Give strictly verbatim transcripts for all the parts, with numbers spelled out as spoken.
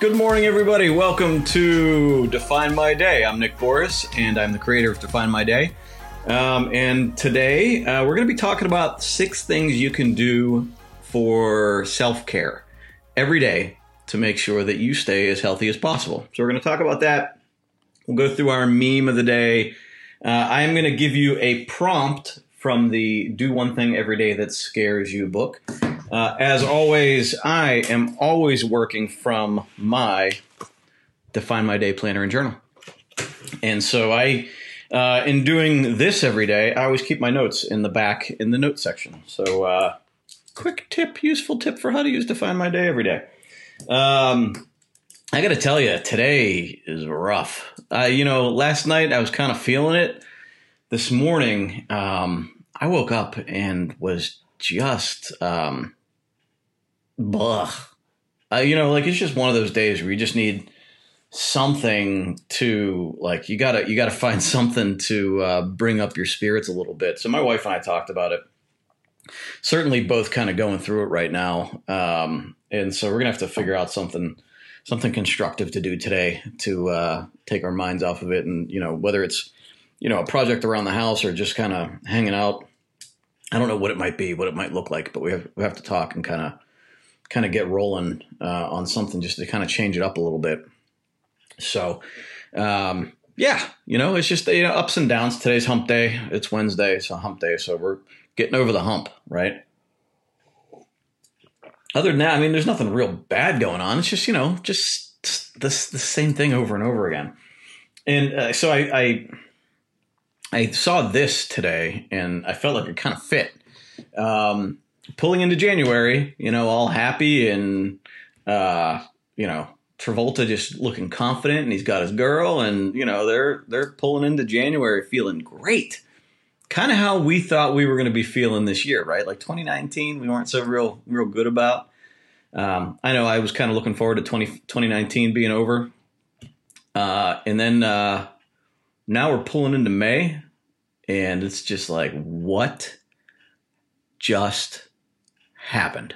Good morning, everybody. Welcome to Define My Day. I'm Nick Boris, and I'm the creator of Define My Day. Um, and today, uh, we're going to be talking about six things you can do for self-care every day to make sure that you stay as healthy as possible. So we're going to talk about that. We'll go through our meme of the day. Uh, I'm going to give you a prompt from the Do One Thing Every Day That Scares You book. Uh, as always, I am always working from my Define My Day planner and journal. And so I, uh, in doing this every day, I always keep my notes in the back in the notes section. So uh, quick tip, useful tip for how to use Define My Day every day. Um, I got to tell you, today is rough. Uh, you know, last night I was kind of feeling it. This morning, um, I woke up and was just, um, blah. Uh, you know, like it's just one of those days where you just need something to, like, you gotta, you gotta find something to uh, bring up your spirits a little bit. So my wife and I talked about it. Certainly, both kind of going through it right now, um, and so we're gonna have to figure out something, something constructive to do today to uh, take our minds off of it, and you know, whether it's you know, a project around the house or just kind of hanging out. I don't know what it might be, what it might look like, but we have we have to talk and kind of kind of get rolling uh, on something just to kind of change it up a little bit. So, um, yeah, you know, it's just you know, ups and downs. Today's hump day. It's Wednesday, so hump day. So we're getting over the hump, right? Other than that, I mean, there's nothing real bad going on. It's just, you know, just this the same thing over and over again. And uh, so I... I I saw this today, and I felt like it kind of fit. Um, pulling into January, you know, all happy and, uh, you know, Travolta just looking confident, and he's got his girl, and, you know, they're they're pulling into January feeling great. Kind of how we thought we were going to be feeling this year, right? Like twenty nineteen, we weren't so real real good about. Um, I know I was kind of looking forward to twenty, twenty nineteen being over. Uh, and then... Uh, Now we're pulling into May, and it's just like, what just happened?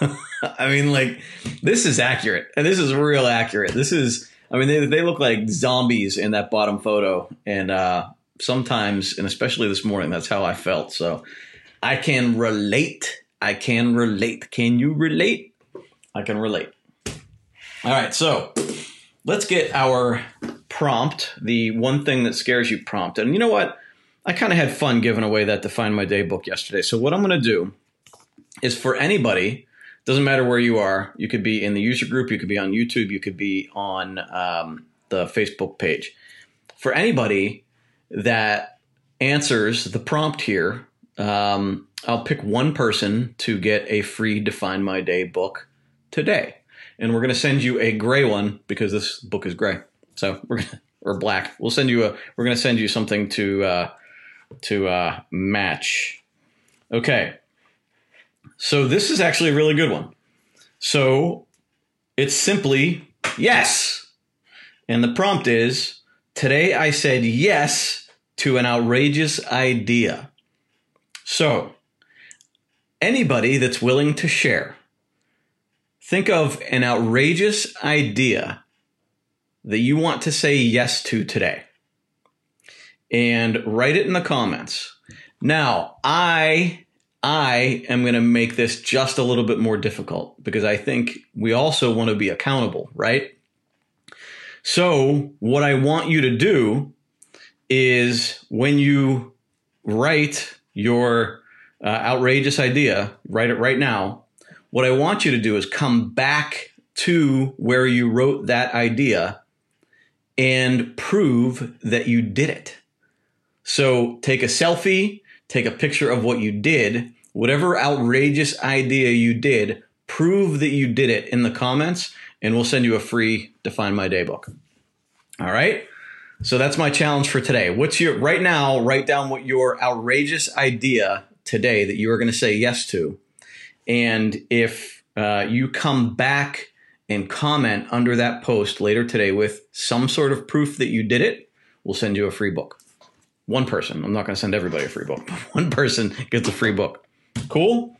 I mean, like, this is accurate, and this is real accurate. This is, I mean, they they look like zombies in that bottom photo, and uh, sometimes, and especially this morning, that's how I felt. So I can relate. I can relate. Can you relate? I can relate. All right, so let's get our prompt, the one thing that scares you prompt. And you know what? I kind of had fun giving away that Define My Day book yesterday. So what I'm going to do is for anybody, doesn't matter where you are, you could be in the user group, you could be on YouTube, you could be on um, the Facebook page. For anybody that answers the prompt here, um, I'll pick one person to get a free Define My Day book today. And we're going to send you a gray one because this book is gray. So we're gonna, or black. We'll send you a. We're gonna send you something to uh, to uh, match. Okay. So this is actually a really good one. So it's simply yes, and the prompt is today I said yes to an outrageous idea. So anybody that's willing to share, think of an outrageous idea that you want to say yes to today, and write it in the comments. Now, I I am going to make this just a little bit more difficult because I think we also want to be accountable, right? So what I want you to do is when you write your uh, outrageous idea, write it right now. What I want you to do is come back to where you wrote that idea and prove that you did it. So take a selfie, take a picture of what you did, whatever outrageous idea you did, prove that you did it in the comments, and we'll send you a free Define My Day book. All right? So that's my challenge for today. What's your right now, write down what your outrageous idea today that you are going to say yes to. And if uh, you come back and comment under that post later today with some sort of proof that you did it, we'll send you a free book. One person. I'm not going to send everybody a free book, but one person gets a free book. Cool?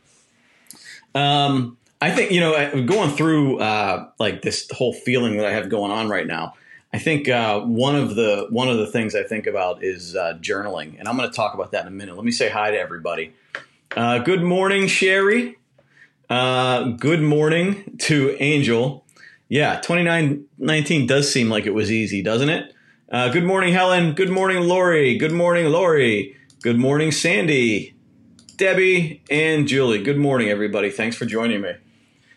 Um, I think, you know, going through uh, like this whole feeling that I have going on right now, I think uh, one of the one of the things I think about is uh, journaling. And I'm going to talk about that in a minute. Let me say hi to everybody. Uh, good morning, Sherry. Uh, good morning to Angel. Yeah, twenty nineteen does seem like it was easy, doesn't it? Uh, good morning, Helen. Good morning, Lori. Good morning, Lori. Good morning, Sandy, Debbie, and Julie. Good morning, everybody. Thanks for joining me.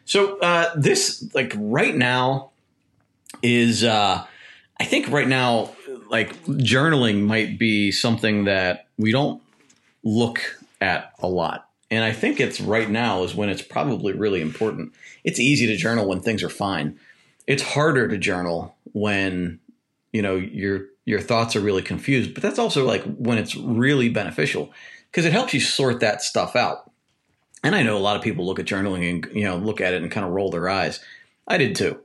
So uh, this, like right now, is... Uh, I think right now, like journaling might be something that we don't look at a lot. And I think it's right now is when it's probably really important. It's easy to journal when things are fine. It's harder to journal when, you know, your your thoughts are really confused. But that's also like when it's really beneficial because it helps you sort that stuff out. And I know a lot of people look at journaling and, you know, look at it and kind of roll their eyes. I did too.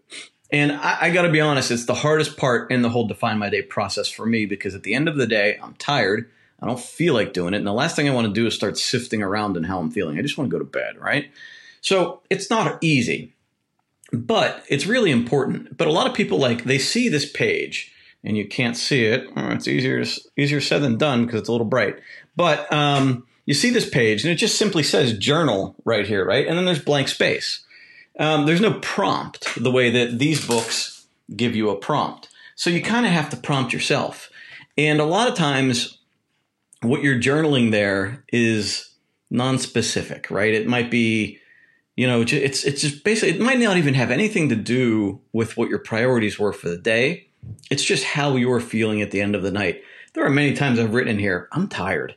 And I, I got to be honest, it's the hardest part in the whole Define My Day process for me because at the end of the day, I'm tired. I don't feel like doing it. And the last thing I want to do is start sifting around in how I'm feeling. I just want to go to bed, right? So it's not easy, but it's really important. But a lot of people, like, they see this page and you can't see it. Oh, it's easier easier said than done because it's a little bright. But um, you see this page and it just simply says journal right here, right? And then there's blank space. Um, there's no prompt the way that these books give you a prompt. So you kind of have to prompt yourself. And a lot of times what you're journaling there is nonspecific, right? It might be, you know, it's it's just basically, it might not even have anything to do with what your priorities were for the day. It's just how you're feeling at the end of the night. There are many times I've written in here, I'm tired.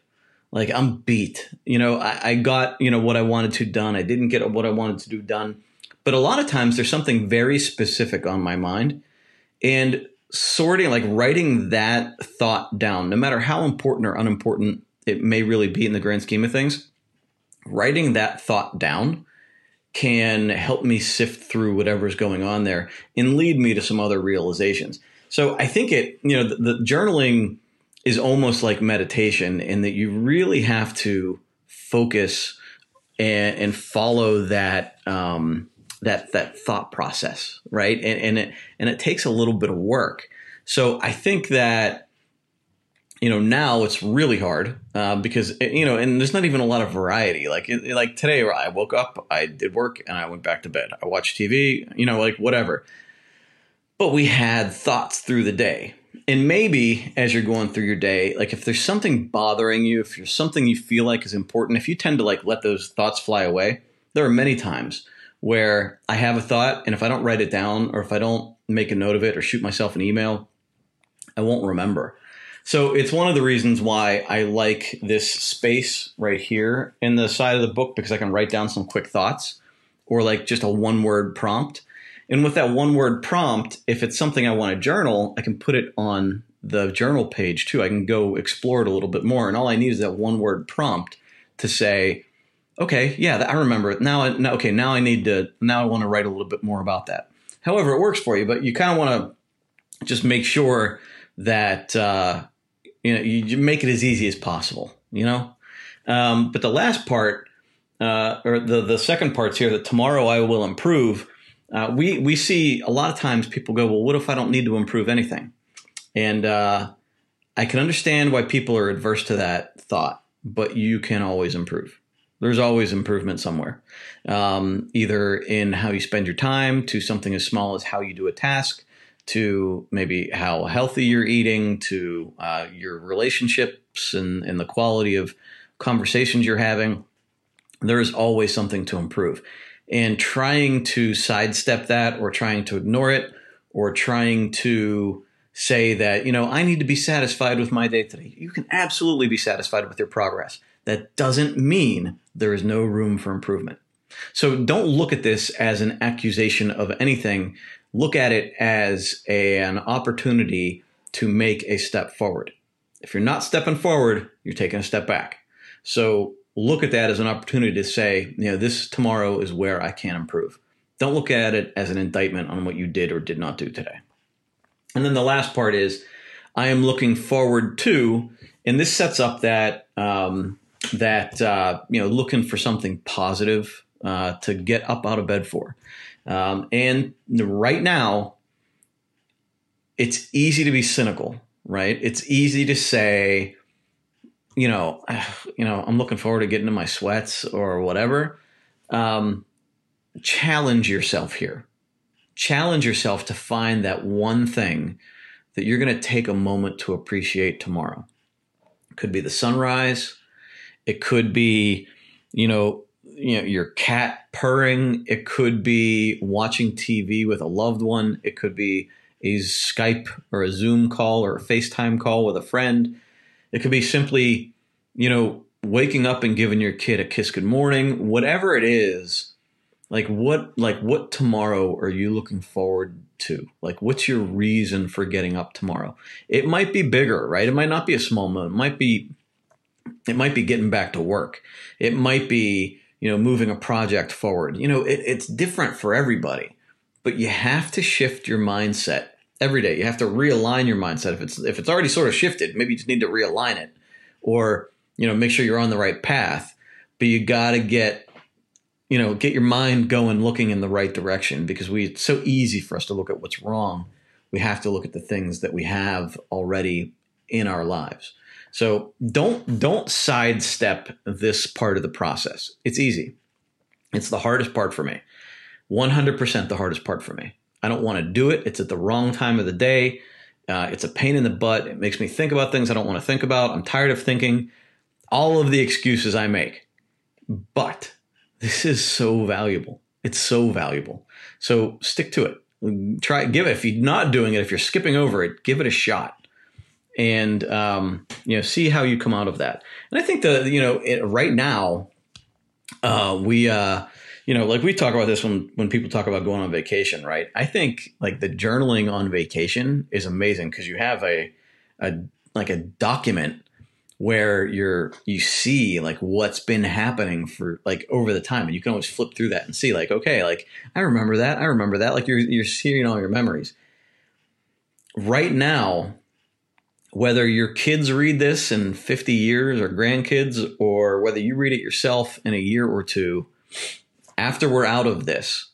Like I'm beat. You know, I, I got, you know, what I wanted to done. I didn't get what I wanted to do done. But a lot of times there's something very specific on my mind and sorting, like writing that thought down, no matter how important or unimportant it may really be in the grand scheme of things, writing that thought down can help me sift through whatever's going on there and lead me to some other realizations. So I think it, you know, the, the journaling is almost like meditation in that you really have to focus and, and follow that, um, that that thought process, right? And, and it and it takes a little bit of work. So I think that, you know, now it's really hard uh, because, it, you know, and there's not even a lot of variety. Like it, like today I woke up, I did work and I went back to bed. I watched T V, you know, like whatever. But we had thoughts through the day. And maybe as you're going through your day, like if there's something bothering you, if there's something you feel like is important, if you tend to like let those thoughts fly away, there are many times where I have a thought and if I don't write it down or if I don't make a note of it or shoot myself an email, I won't remember. So it's one of the reasons why I like this space right here in the side of the book because I can write down some quick thoughts or like just a one word prompt. And with that one word prompt, if it's something I want to journal, I can put it on the journal page too. I can go explore it a little bit more. And all I need is that one word prompt to say, okay, yeah, I remember it now. I, now, okay, now I need to. Now I want to write a little bit more about that. However, it works for you, but you kind of want to just make sure that uh, you know you make it as easy as possible. You know, um, but the last part uh, or the the second part's here that tomorrow I will improve. Uh, we we see a lot of times people go, well, what if I don't need to improve anything? And uh, I can understand why people are adverse to that thought, but you can always improve. There's always improvement somewhere, um, either in how you spend your time to something as small as how you do a task, to maybe how healthy you're eating, to uh, your relationships and, and the quality of conversations you're having. There is always something to improve. And trying to sidestep that or trying to ignore it or trying to say that, you know, I need to be satisfied with my day today. You can absolutely be satisfied with your progress. That doesn't mean there is no room for improvement. So don't look at this as an accusation of anything. Look at it as a, an opportunity to make a step forward. If you're not stepping forward, you're taking a step back. So look at that as an opportunity to say, you know, this tomorrow is where I can improve. Don't look at it as an indictment on what you did or did not do today. And then the last part is I am looking forward to, and this sets up that, um, that, uh, you know, looking for something positive uh, to get up out of bed for. Um, and right now, it's easy to be cynical, right? It's easy to say, you know, you know, I'm looking forward to getting to my sweats or whatever. Um, challenge yourself here. Challenge yourself to find that one thing that you're going to take a moment to appreciate tomorrow. It could be the sunrise. It could be, you know, you know, your cat purring. It could be watching T V with a loved one. It could be a Skype or a Zoom call or a FaceTime call with a friend. It could be simply, you know, waking up and giving your kid a kiss good morning. Whatever it is, like what, like what tomorrow are you looking forward to? Like, what's your reason for getting up tomorrow? It might be bigger, right? It might not be a small moment. It might be, it might be getting back to work. It might be, you know, moving a project forward. You know, it, it's different for everybody, but you have to shift your mindset every day. You have to realign your mindset. If it's if it's already sort of shifted, maybe you just need to realign it, or, you know, make sure you're on the right path. But you got to get, you know, get your mind going, looking in the right direction, because we it's so easy for us to look at what's wrong. We have to look at the things that we have already in our lives. So don't don't sidestep this part of the process. It's easy. It's the hardest part for me. one hundred percent the hardest part for me. I don't want to do it. It's at the wrong time of the day. Uh, it's a pain in the butt. It makes me think about things I don't want to think about. I'm tired of thinking. All of the excuses I make. But this is so valuable. It's so valuable. So stick to it. Try, give it. If you're not doing it, if you're skipping over it, give it a shot. And, um, you know, see how you come out of that. And I think the, you know, it, right now, uh, we, uh, you know, like we talk about this when, when people talk about going on vacation, right? I think like the journaling on vacation is amazing, because you have a, a, like a document where you're, you see like what's been happening for like over the time. And you can always flip through that and see like, okay, like I remember that. I remember that. Like you're, you're seeing all your memories right now. Whether your kids read this in fifty years or grandkids, or whether you read it yourself in a year or two, after we're out of this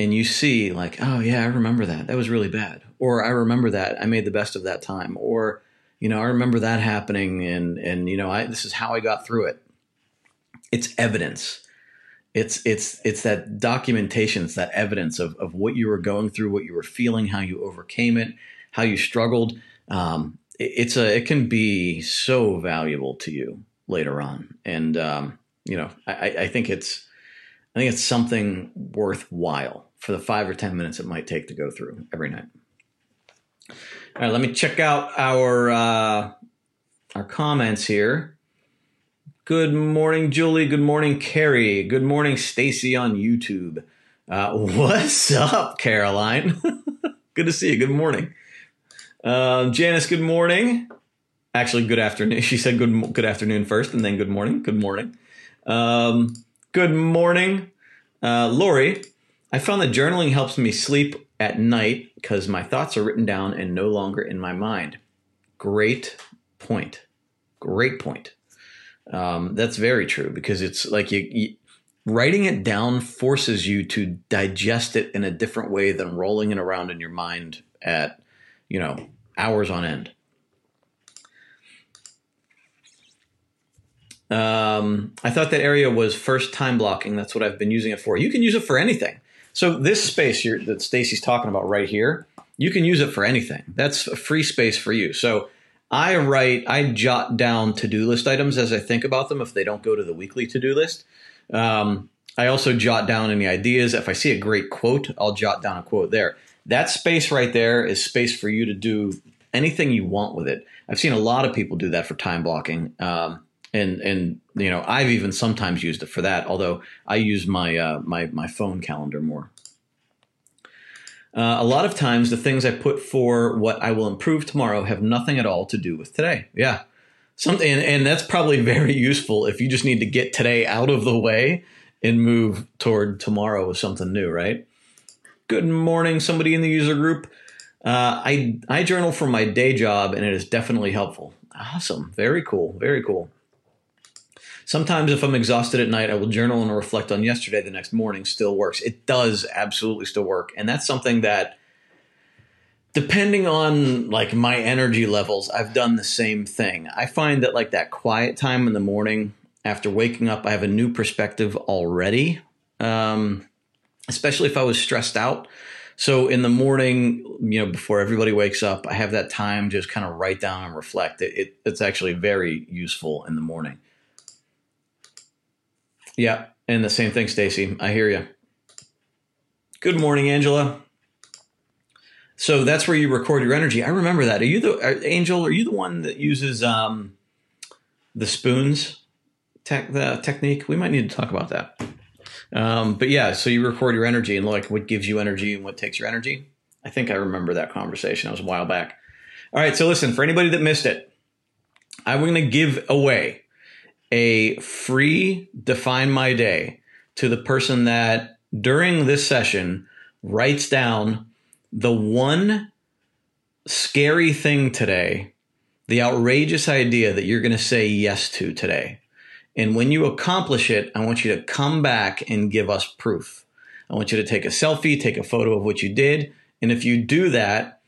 and you see like, oh yeah, I remember that. That was really bad. Or I remember that. I made the best of that time. Or, you know, I remember that happening, and, and, you know, I, this is how I got through it. It's evidence. It's, it's, it's that documentation. It's that evidence of, of what you were going through, what you were feeling, how you overcame it, how you struggled. Um, It's a, it can be so valuable to you later on. And, um, you know, I, I think it's, I think it's something worthwhile for the five or ten minutes it might take to go through every night. All right. Let me check out our, uh, our comments here. Good morning, Julie. Good morning, Carrie. Good morning, Stacy on YouTube. Uh, what's up, Caroline? Good to see you. Good morning. Um, Janice, good morning. Actually, good afternoon. She said good good afternoon first, and then good morning. Good morning. Um, good morning, uh, Lori. I found that journaling helps me sleep at night because my thoughts are written down and no longer in my mind. Great point. Great point. Um, that's very true, because it's like you, you writing it down forces you to digest it in a different way than rolling it around in your mind at, you know, hours on end. Um, I thought that area was first time blocking. That's what I've been using it for. You can use it for anything. So this space here that Stacy's talking about right here, you can use it for anything. That's a free space for you. So I write, I jot down to-do list items as I think about them if they don't go to the weekly to-do list. Um, I also jot down any ideas. If I see a great quote, I'll jot down a quote there. That space right there is space for you to do anything you want with it. I've seen a lot of people do that for time blocking. Um, and, and, you know, I've even sometimes used it for that, although I use my, uh, my, my phone calendar more. Uh, a lot of times the things I put for what I will improve tomorrow have nothing at all to do with today. Yeah. Something, and, and that's probably very useful if you just need to get today out of the way and move toward tomorrow with something new, right? Good morning, somebody in the user group. Uh, I, I journal for my day job, and it is definitely helpful. Awesome. Very cool. Very cool. Sometimes if I'm exhausted at night, I will journal and reflect on yesterday. The next morning still works. It does absolutely still work. And that's something that, depending on like my energy levels, I've done the same thing. I find that like that quiet time in the morning after waking up, I have a new perspective already, um, especially if I was stressed out. So in the morning, you know, before everybody wakes up, I have that time just kind of write down and reflect. It, it, it's actually very useful in the morning. Yeah. And the same thing, Stacy. I hear you. Good morning, Angela. So that's where you record your energy. I remember that. Are you the are, Angel? Are you the one that uses um, the spoons tech, the technique? We might need to talk about that. Um, but yeah, so you record your energy and like what gives you energy and what takes your energy. I think I remember that conversation. That was a while back. All right. So listen, for anybody that missed it, I'm going to give away a free Define My Day to the person that during this session writes down the one scary thing today, the outrageous idea that you're going to say yes to today. And when you accomplish it, I want you to come back and give us proof. I want you to take a selfie, take a photo of what you did. And if you do that,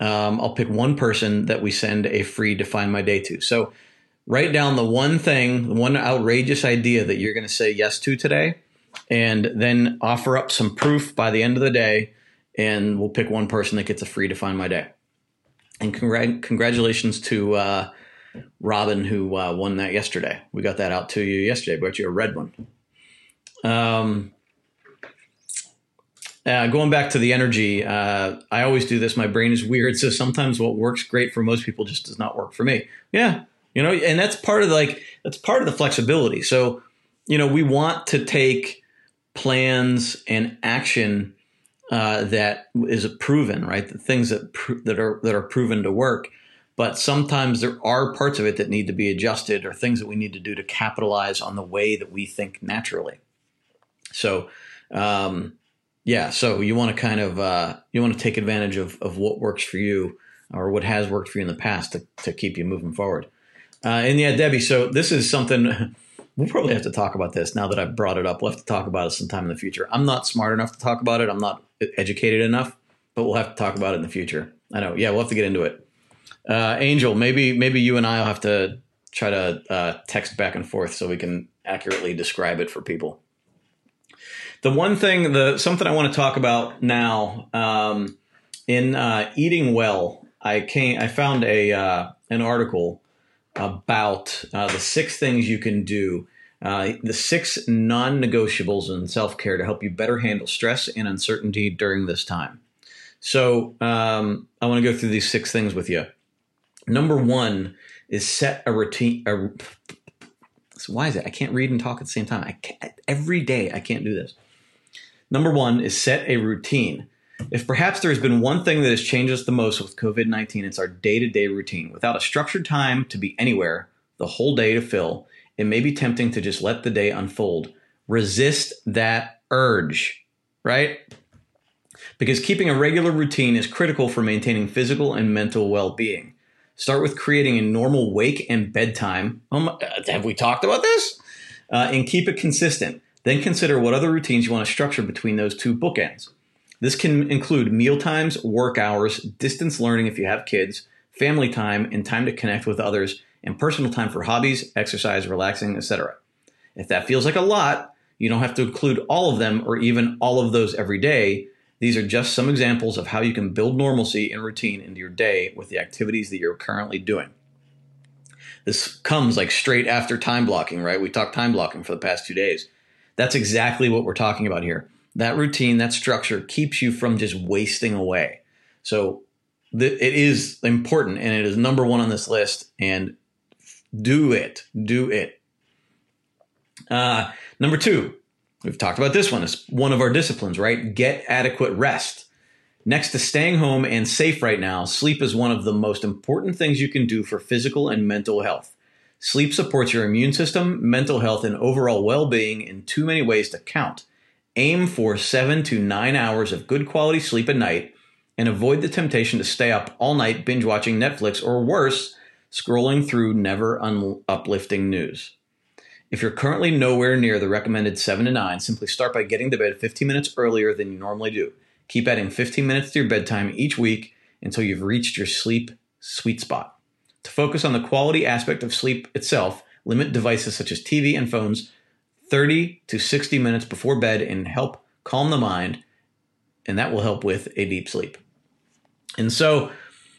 um, I'll pick one person that we send a free Define My Day to. So write down the one thing, the one outrageous idea that you're going to say yes to today, and then offer up some proof by the end of the day. And we'll pick one person that gets a free Define My Day. And congr- congratulations to uh, Robin, who uh, won that yesterday. We got that out to you yesterday, but you a red one. Um, uh, going back to the energy, uh, I always do this. My brain is weird. So sometimes what works great for most people just does not work for me. Yeah. You know, and that's part of like, that's part of the flexibility. So, you know, we want to take plans and action Uh, that is proven, right? The things that pr- that are that are proven to work, but sometimes there are parts of it that need to be adjusted or things that we need to do to capitalize on the way that we think naturally. So, um, yeah. So you want to kind of uh, you want to take advantage of of what works for you or what has worked for you in the past to to keep you moving forward. Uh, and yeah, Debbie. So this is something. We'll probably have to talk about this now that I've brought it up. We'll have to talk about it sometime in the future. I'm not smart enough to talk about it. I'm not educated enough, but we'll have to talk about it in the future. I know. Yeah, we'll have to get into it. Uh, Angel, maybe maybe you and I will have to try to uh, text back and forth so we can accurately describe it for people. The one thing, the something I want to talk about now um, in uh, Eating Well, I came, I found a uh, an article about uh, the six things you can do, uh, the six non-negotiables in self-care to help you better handle stress and uncertainty during this time. So um, I want to go through these six things with you. Number one is set a routine. A, so why is it? I can't read and talk at the same time. I can't, every day I can't do this. Number one is set a routine. If perhaps there has been one thing that has changed us the most with COVID nineteen, it's our day-to-day routine. Without a structured time to be anywhere, the whole day to fill, it may be tempting to just let the day unfold. Resist that urge, right? Because keeping a regular routine is critical for maintaining physical and mental well-being. Start with creating a normal wake and bedtime. Oh my, have we talked about this? Uh, and keep it consistent. Then consider what other routines you want to structure between those two bookends. This can include meal times, work hours, distance learning if you have kids, family time, and time to connect with others, and personal time for hobbies, exercise, relaxing, et cetera. If that feels like a lot, you don't have to include all of them or even all of those every day. These are just some examples of how you can build normalcy and routine into your day with the activities that you're currently doing. This comes like straight after time blocking, right? We talked time blocking for the past two days. That's exactly what we're talking about here. That routine, that structure keeps you from just wasting away. So th- it is important and it is number one on this list, and do it, do it. Uh, number two, we've talked about this one. It's one of our disciplines, right? Get adequate rest. Next to staying home and safe right now, sleep is one of the most important things you can do for physical and mental health. Sleep supports your immune system, mental health, and overall well-being in too many ways to count. Aim for seven to nine hours of good quality sleep a night and avoid the temptation to stay up all night binge watching Netflix or worse, scrolling through never un- uplifting news. If you're currently nowhere near the recommended seven to nine, simply start by getting to bed fifteen minutes earlier than you normally do. Keep adding fifteen minutes to your bedtime each week until you've reached your sleep sweet spot. To focus on the quality aspect of sleep itself, limit devices such as T V and phones thirty to sixty minutes before bed and help calm the mind, and that will help with a deep sleep. And so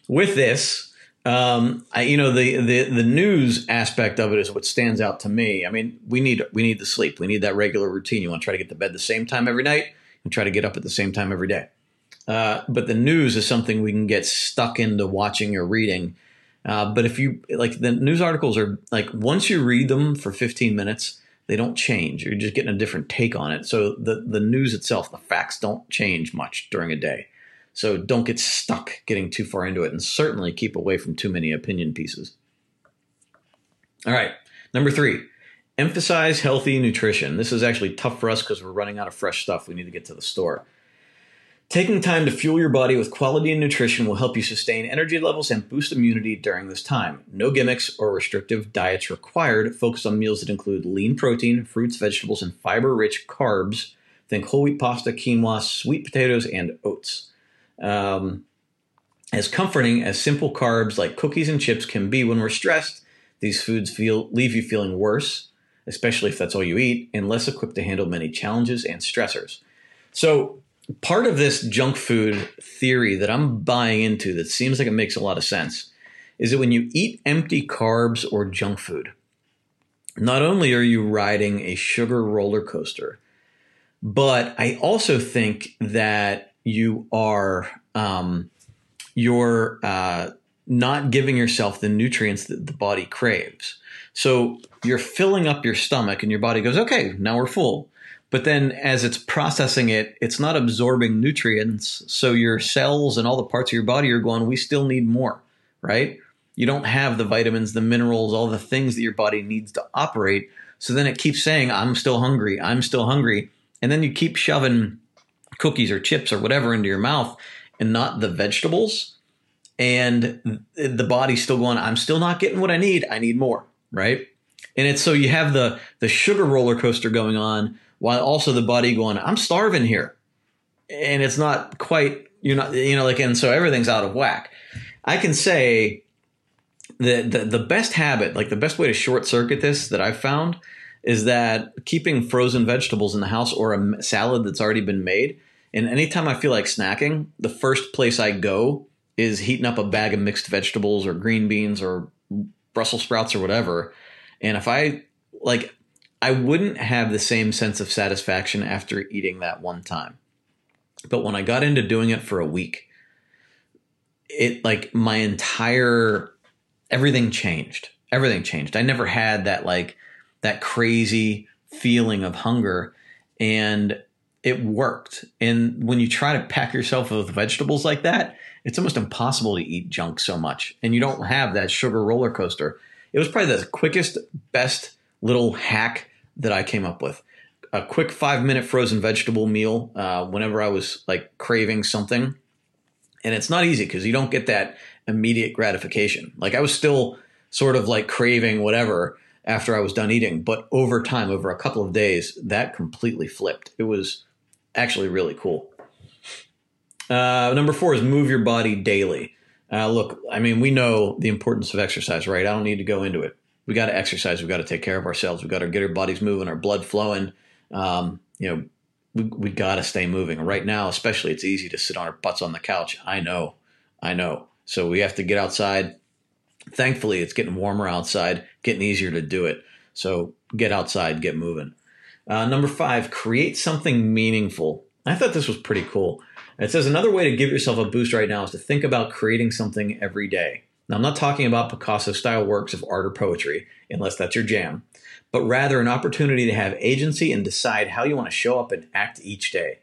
with this, um, I, you know, the, the the news aspect of it is what stands out to me. I mean, we need we need the sleep. We need that regular routine. You want to try to get to bed the same time every night and try to get up at the same time every day. Uh, but the news is something we can get stuck into watching or reading. Uh, but if you like the news articles are like once you read them for fifteen minutes, they don't change. You're just getting a different take on it. So the, the news itself, the facts don't change much during a day. So don't get stuck getting too far into it, and certainly keep away from too many opinion pieces. All right. Number three, emphasize healthy nutrition. This is actually tough for us because we're running out of fresh stuff. We need to get to the store. Taking time to fuel your body with quality and nutrition will help you sustain energy levels and boost immunity during this time. No gimmicks or restrictive diets required. Focus on meals that include lean protein, fruits, vegetables, and fiber-rich carbs. Think whole wheat pasta, quinoa, sweet potatoes, and oats. Um, as comforting as simple carbs like cookies and chips can be when we're stressed, these foods feel leave you feeling worse, especially if that's all you eat, and less equipped to handle many challenges and stressors. So, part of this junk food theory that I'm buying into that seems like it makes a lot of sense is that when you eat empty carbs or junk food, not only are you riding a sugar roller coaster, but I also think that you are um, you're uh, not giving yourself the nutrients that the body craves. So you're filling up your stomach and your body goes, okay, now we're full. But then as it's processing it, it's not absorbing nutrients. So your cells and all the parts of your body are going, we still need more, right? You don't have the vitamins, the minerals, all the things that your body needs to operate. So then it keeps saying, I'm still hungry. I'm still hungry. And then you keep shoving cookies or chips or whatever into your mouth and not the vegetables. And the body's still going, I'm still not getting what I need. I need more, right? And it's so you have the, the sugar roller coaster going on, while also the body going, I'm starving here. And it's not quite, you're not, you know, like, and so everything's out of whack. I can say that the, the best habit, like the best way to short circuit this that I've found is that keeping frozen vegetables in the house or a salad that's already been made. And anytime I feel like snacking, the first place I go is heating up a bag of mixed vegetables or green beans or Brussels sprouts or whatever. And if I like, I wouldn't have the same sense of satisfaction after eating that one time. But when I got into doing it for a week, it like my entire, everything changed. Everything changed. I never had that like that crazy feeling of hunger, and it worked. And when you try to pack yourself with vegetables like that, it's almost impossible to eat junk so much. And you don't have that sugar roller coaster. It was probably the quickest, best little hack that I came up with. A quick five minute frozen vegetable meal uh, whenever I was like craving something. And it's not easy because you don't get that immediate gratification. Like I was still sort of like craving whatever after I was done eating. But over time, over a couple of days, that completely flipped. It was actually really cool. Uh, number four is move your body daily. Uh, look, I mean, we know the importance of exercise, right? I don't need to go into it. We got to exercise. We got to take care of ourselves. We got to get our bodies moving, our blood flowing. Um, you know, we, we got to stay moving. Right now, especially, it's easy to sit on our butts on the couch. I know, I know. So we have to get outside. Thankfully, it's getting warmer outside, getting easier to do it. So get outside, get moving. Uh, number five, create something meaningful. I thought this was pretty cool. It says another way to give yourself a boost right now is to think about creating something every day. Now, I'm not talking about Picasso-style works of art or poetry, unless that's your jam, but rather an opportunity to have agency and decide how you want to show up and act each day.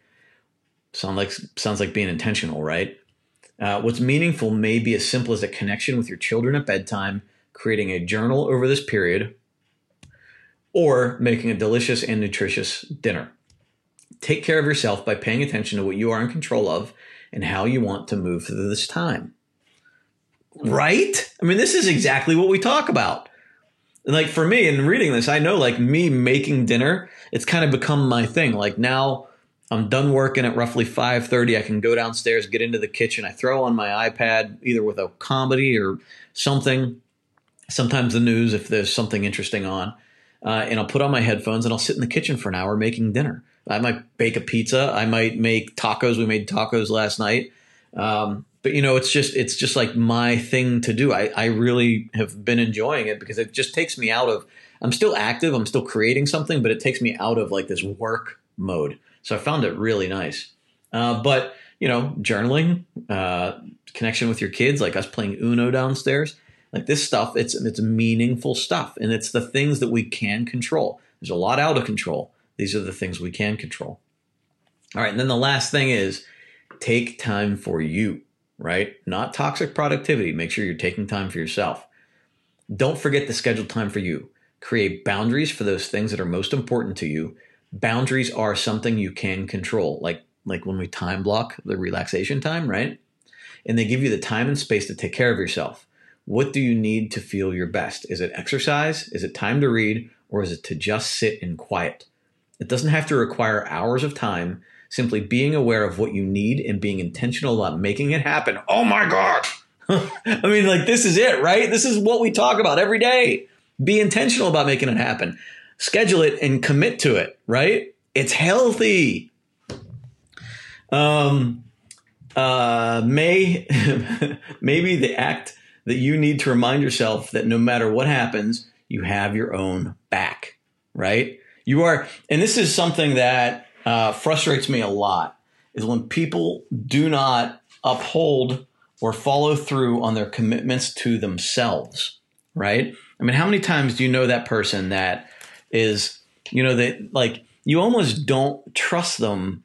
Sound like, sounds like being intentional, right? Uh, what's meaningful may be as simple as a connection with your children at bedtime, creating a journal over this period, or making a delicious and nutritious dinner. Take care of yourself by paying attention to what you are in control of and how you want to move through this time. Right? I mean, this is exactly what we talk about. And like for me in reading this, I know like me making dinner, it's kind of become my thing. Like now I'm done working at roughly five thirty. I can go downstairs, get into the kitchen. I throw on my iPad either with a comedy or something, sometimes the news if there's something interesting on. Uh, and I'll put on my headphones and I'll sit in the kitchen for an hour making dinner. I might bake a pizza. I might make tacos. We made tacos last night. Um, but, you know, it's just it's just like my thing to do. I, I really have been enjoying it because it just takes me out of – I'm still active. I'm still creating something, but it takes me out of like this work mode. So I found it really nice. Uh, but, you know, journaling, uh, connection with your kids, like us playing Uno downstairs, like this stuff, it's it's meaningful stuff. And it's the things that we can control. There's a lot out of control. These are the things we can control. All right. And then the last thing is take time for you, right? Not toxic productivity. Make sure you're taking time for yourself. Don't forget to schedule time for you. Create boundaries for those things that are most important to you. Boundaries are something you can control. Like, like when we time block the relaxation time, right? And they give you the time and space to take care of yourself. What do you need to feel your best? Is it exercise? Is it time to read? Or is it to just sit in quiet? It doesn't have to require hours of time, simply being aware of what you need and being intentional about making it happen. Oh my God. I mean, like this is it, right? This is what we talk about every day. Be intentional about making it happen. Schedule it and commit to it, right? It's healthy. Um, uh, may, maybe the act that you need to remind yourself that no matter what happens, you have your own back, right? You are, and this is something that uh, frustrates me a lot, is when people do not uphold or follow through on their commitments to themselves, right? I mean, how many times do you know that person that is, you know, that like you almost don't trust them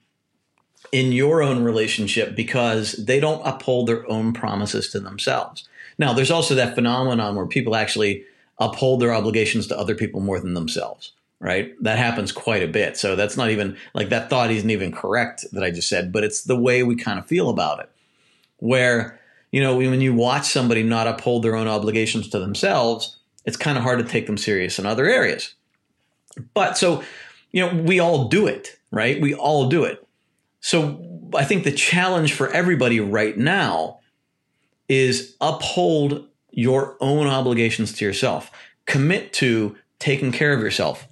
in your own relationship because they don't uphold their own promises to themselves. Now, there's also that phenomenon where people actually uphold their obligations to other people more than themselves. Right. That happens quite a bit. So that's not even like that thought isn't even correct that I just said, but it's the way we kind of feel about it where, you know, when you watch somebody not uphold their own obligations to themselves, it's kind of hard to take them serious in other areas. But so, you know, we all do it, right? We all do it. So I think the challenge for everybody right now is uphold your own obligations to yourself, commit to taking care of yourself.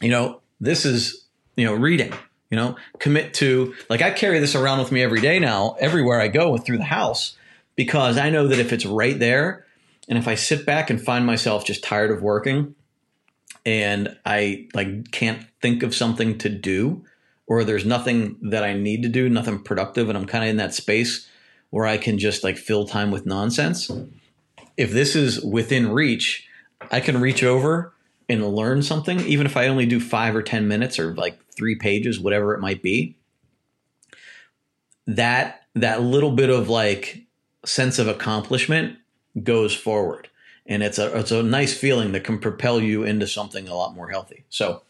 You know, this is, you know, reading, you know, commit to, like I carry this around with me every day now, everywhere I go through the house, because I know that if it's right there and if I sit back and find myself just tired of working and I like can't think of something to do or there's nothing that I need to do, nothing productive, and I'm kind of in that space where I can just like fill time with nonsense. If this is within reach, I can reach over and learn something, even if I only do five or ten minutes or like three pages, whatever it might be. That that little bit of like sense of accomplishment goes forward. And it's a it's a nice feeling that can propel you into something a lot more healthy. So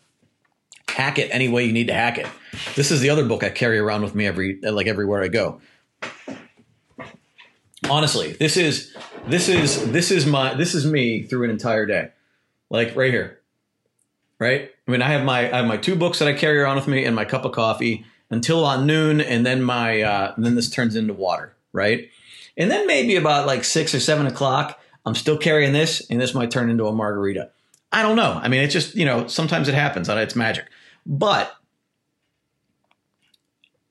hack it any way you need to hack it. This is the other book I carry around with me every like everywhere I go. Honestly, this is this is this is my this is me through an entire day. Like right here, right? I mean, I have my I have my two books that I carry around with me and my cup of coffee until on noon, and then my uh, and then this turns into water, right? And then maybe about like six or seven o'clock, I'm still carrying this, and this might turn into a margarita. I don't know. I mean, it's just, you know, sometimes it happens. It's magic. But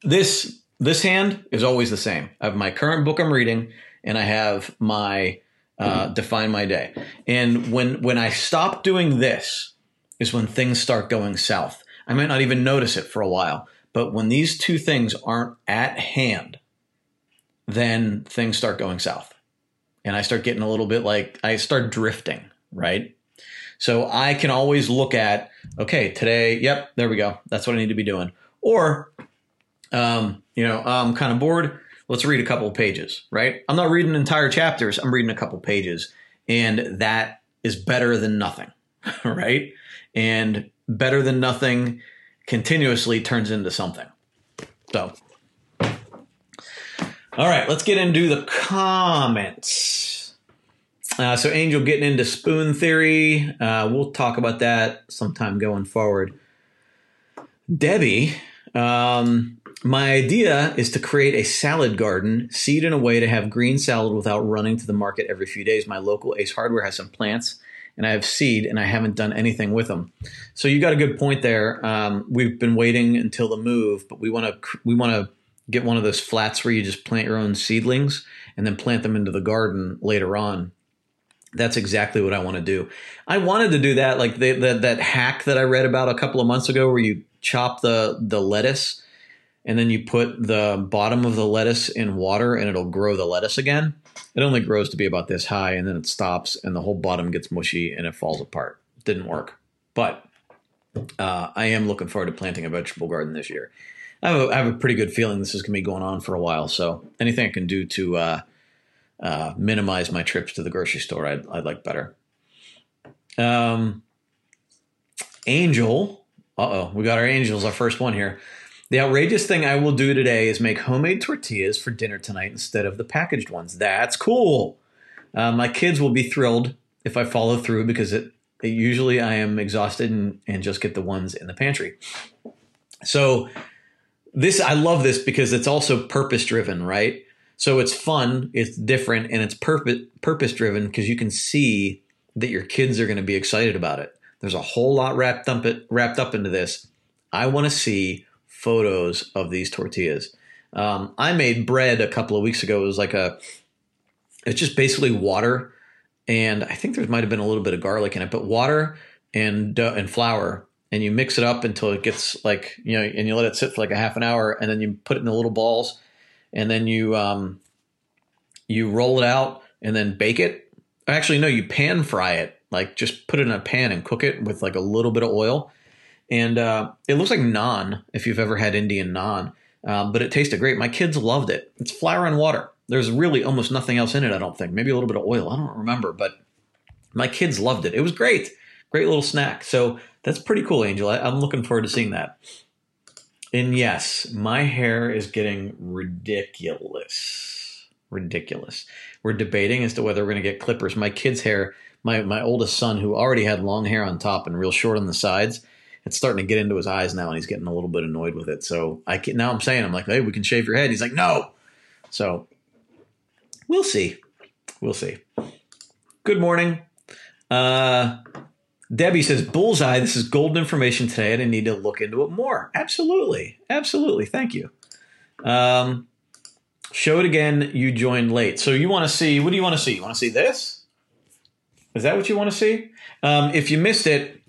this this hand is always the same. I have my current book I'm reading, and I have my. Uh, define my day. And when when I stop doing this is when things start going south. I might not even notice it for a while, but when these two things aren't at hand, then things start going south. And I start getting a little bit like I start drifting, right? So I can always look at, okay, today, yep, there we go. That's what I need to be doing. Or, um, you know, I'm kind of bored. Let's read a couple of pages, right? I'm not reading entire chapters. I'm reading a couple of pages, and that is better than nothing, right? And better than nothing continuously turns into something. So, all right, let's get into the comments. Uh, so Angel getting into spoon theory. Uh, we'll talk about that sometime going forward. Debbie, um, my idea is to create a salad garden, seed in a way to have green salad without running to the market every few days. My local Ace Hardware has some plants and I have seed and I haven't done anything with them. So you got a good point there. Um, we've been waiting until the move, but we want to we want to get one of those flats where you just plant your own seedlings and then plant them into the garden later on. That's exactly what I want to do. I wanted to do that, like the, the, that hack that I read about a couple of months ago where you chop the, the lettuce and then you put the bottom of the lettuce in water and it'll grow the lettuce again. It only grows to be about this high and then it stops and the whole bottom gets mushy and it falls apart. Didn't work. But uh, I am looking forward to planting a vegetable garden this year. I have a, I have a pretty good feeling this is going to be going on for a while. So anything I can do to uh, uh, minimize my trips to the grocery store, I'd, I'd like better. Um, Angel. Uh-oh, we got our Angels, our first one here. The outrageous thing I will do today is make homemade tortillas for dinner tonight instead of the packaged ones. That's cool. Uh, my kids will be thrilled if I follow through because it, it usually I am exhausted and, and just get the ones in the pantry. So... This, I love this because it's also purpose driven, right? So it's fun, it's different, and it's purpose purpose driven because you can see that your kids are going to be excited about it. There's a whole lot wrapped up wrapped up into this. I want to see photos of these tortillas. Um, I made bread a couple of weeks ago. It was like a, it's just basically water, and I think there might have been a little bit of garlic in it, but water and uh, and flour. And you mix it up until it gets like, you know, and you let it sit for like a half an hour and then you put it in the little balls and then you, um, you roll it out and then bake it. Actually, no, you pan fry it, like just put it in a pan and cook it with like a little bit of oil. And, uh, it looks like naan if you've ever had Indian naan, um, but it tasted great. My kids loved it. It's flour and water. There's really almost nothing else in it. I don't think, maybe a little bit of oil. I don't remember, but my kids loved it. It was great. Great little snack. So that's pretty cool, Angel. I, I'm looking forward to seeing that. And yes, my hair is getting ridiculous. Ridiculous. We're debating as to whether we're going to get clippers. My kid's hair, my, my oldest son, who already had long hair on top and real short on the sides, it's starting to get into his eyes now, and he's getting a little bit annoyed with it. So I can, now I'm saying, I'm like, hey, we can shave your head. He's like, no. So we'll see. We'll see. Good morning. Uh... Debbie says, bullseye, this is golden information today and I need to look into it more. Absolutely. Absolutely. Thank you. Um, show it again. You joined late. So you want to see, what do you want to see? You want to see this? Is that what you want to see? Um, if you missed it,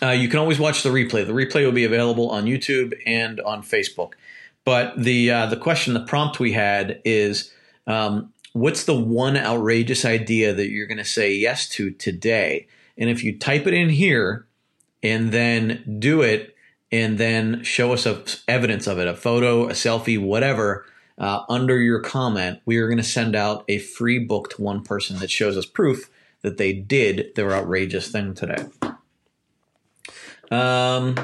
uh, you can always watch the replay. The replay will be available on YouTube and on Facebook. But the, uh, the question, the prompt we had is, um, what's the one outrageous idea that you're going to say yes to today? And if you type it in here and then do it and then show us a, evidence of it, a photo, a selfie, whatever, uh, under your comment, we are going to send out a free book to one person that shows us proof that they did their outrageous thing today. Um,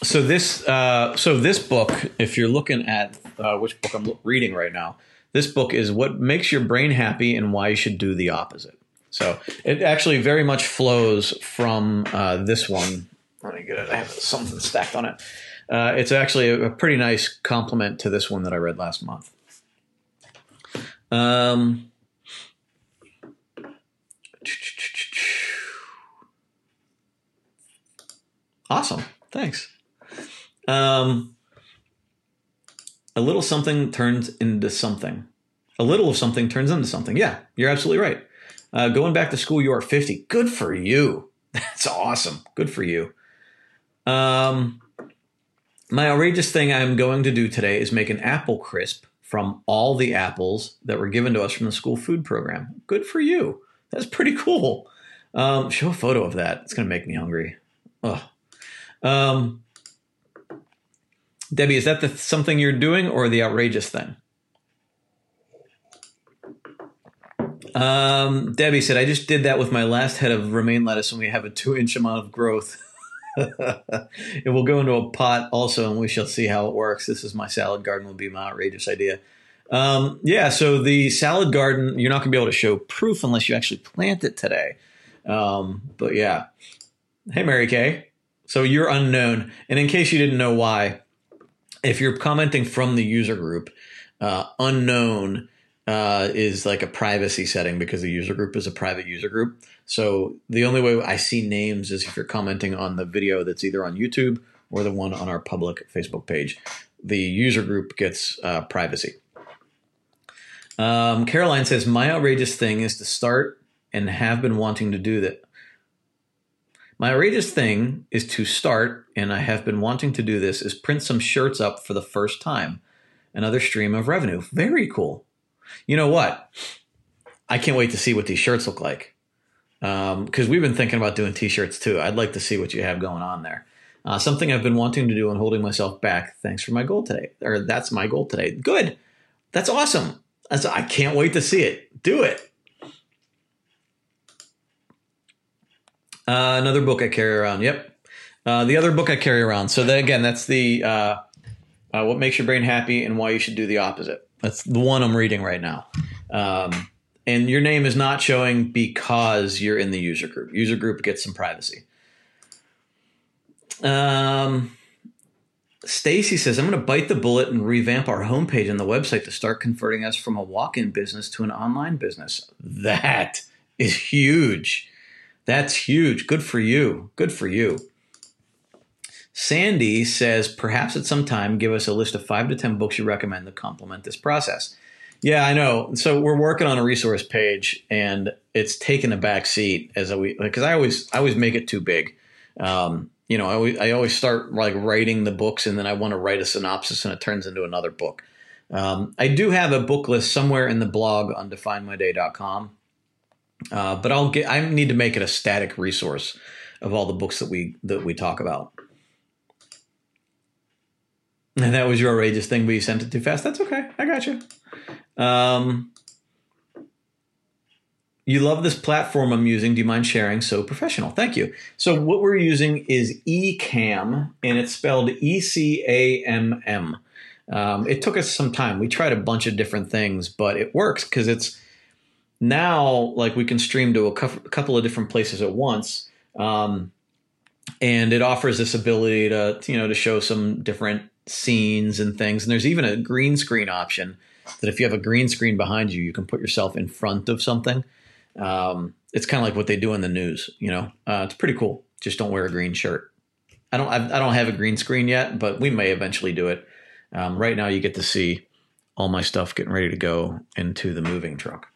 so this uh, so this book, if you're looking at uh, which book I'm reading right now, this book is What Makes Your Brain Happy and Why You Should Do the Opposite. So it actually very much flows from uh, this one. Let me get it. I have something stacked on it. Uh, it's actually a, a pretty nice compliment to this one that I read last month. Um, awesome. Thanks. Um, A little something turns into something. A little of something turns into something. Yeah, you're absolutely right. Uh, going back to school, you are fifty. Good for you. That's awesome. Good for you. Um, my outrageous thing I'm going to do today is make an apple crisp from all the apples that were given to us from the school food program. Good for you. That's pretty cool. Um, show a photo of that. It's going to make me hungry. Ugh. Um, Debbie, is that the, something you're doing or the outrageous thing? Um, Debbie said, I just did that with my last head of romaine lettuce and we have a two inch amount of growth. It will go into a pot also and we shall see how it works. This is my salad garden will be my outrageous idea. Um, yeah, so the salad garden, you're not going to be able to show proof unless you actually plant it today. Um, but yeah. Hey, Mary Kay. So you're unknown. And in case you didn't know why, if you're commenting from the user group, uh, unknown uh, is like a privacy setting because the user group is a private user group. So the only way I see names is if you're commenting on the video that's either on YouTube or the one on our public Facebook page. The user group gets uh, privacy. Um, Caroline says, my outrageous thing is to start and have been wanting to do that. My outrageous thing is to start, and I have been wanting to do this, is print some shirts up for the first time. Another stream of revenue. Very cool. You know what? I can't wait to see what these shirts look like. Um, because we've been thinking about doing t-shirts too. I'd like to see what you have going on there. Uh, something I've been wanting to do and holding myself back. Thanks for my goal today. Or that's my goal today. Good. That's awesome. That's, I can't wait to see it. Do it. Uh, another book I carry around. Yep. Uh, the other book I carry around. So that, again, that's the uh, uh, What Makes Your Brain Happy and Why You Should Do the Opposite. That's the one I'm reading right now. Um, and your name is not showing because you're in the user group. User group gets some privacy. Um, Stacy says, I'm going to bite the bullet and revamp our homepage and the website to start converting us from a walk-in business to an online business. That is huge. That's huge. Good for you. Good for you. Sandy says, perhaps at some time, give us a list of five to ten books you recommend to complement this process. Yeah, I know. So we're working on a resource page and it's taken a back seat as we, because I always, I always make it too big. Um, you know, I always, I always start like writing the books and then I want to write a synopsis and it turns into another book. Um, I do have a book list somewhere in the blog on define my day dot com. Uh, but I'll get, I need to make it a static resource of all the books that we, that we talk about. And that was your outrageous thing, but you sent it too fast. That's okay. I got you. Um, you love this platform I'm using. Do you mind sharing? So professional. Thank you. So what we're using is Ecamm, and it's spelled E C A M M. Um, it took us some time. We tried a bunch of different things, but it works because it's, now, like we can stream to a couple of different places at once, um, and it offers this ability to, you know, to show some different scenes and things. And there's even a green screen option that if you have a green screen behind you, you can put yourself in front of something. Um, it's kind of like what they do in the news, you know. Uh, it's pretty cool. Just don't wear a green shirt. I don't. I don't have a green screen yet, but we may eventually do it. Um, right now, you get to see all my stuff getting ready to go into the moving truck.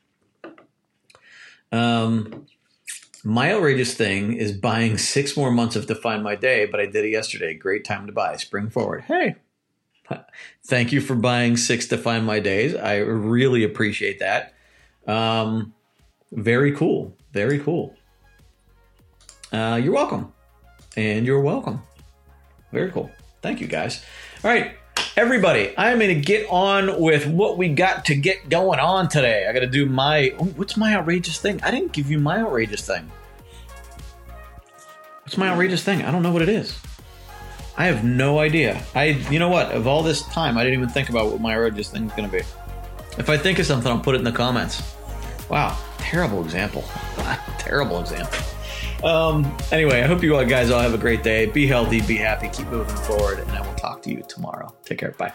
Um, my outrageous thing is buying six more months of Define My Day, but I did it yesterday. Great time to buy. Spring forward. Hey, thank you for buying six Define My Days. I really appreciate that. Um, very cool. Very cool. Uh, you're welcome. And you're welcome. Very cool. Thank you guys. All right. Everybody, I'm going to get on with what we got to get going on today. I got to do my, oh, what's my outrageous thing? I didn't give you my outrageous thing. What's my outrageous thing? I don't know what it is. I have no idea. I, you know what? Of all this time, I didn't even think about what my outrageous thing is going to be. If I think of something, I'll put it in the comments. Wow. Terrible example. Terrible example. Um, anyway, I hope you all guys all have a great day. Be healthy, be happy, keep moving forward, and I will talk to you tomorrow. Take care. Bye.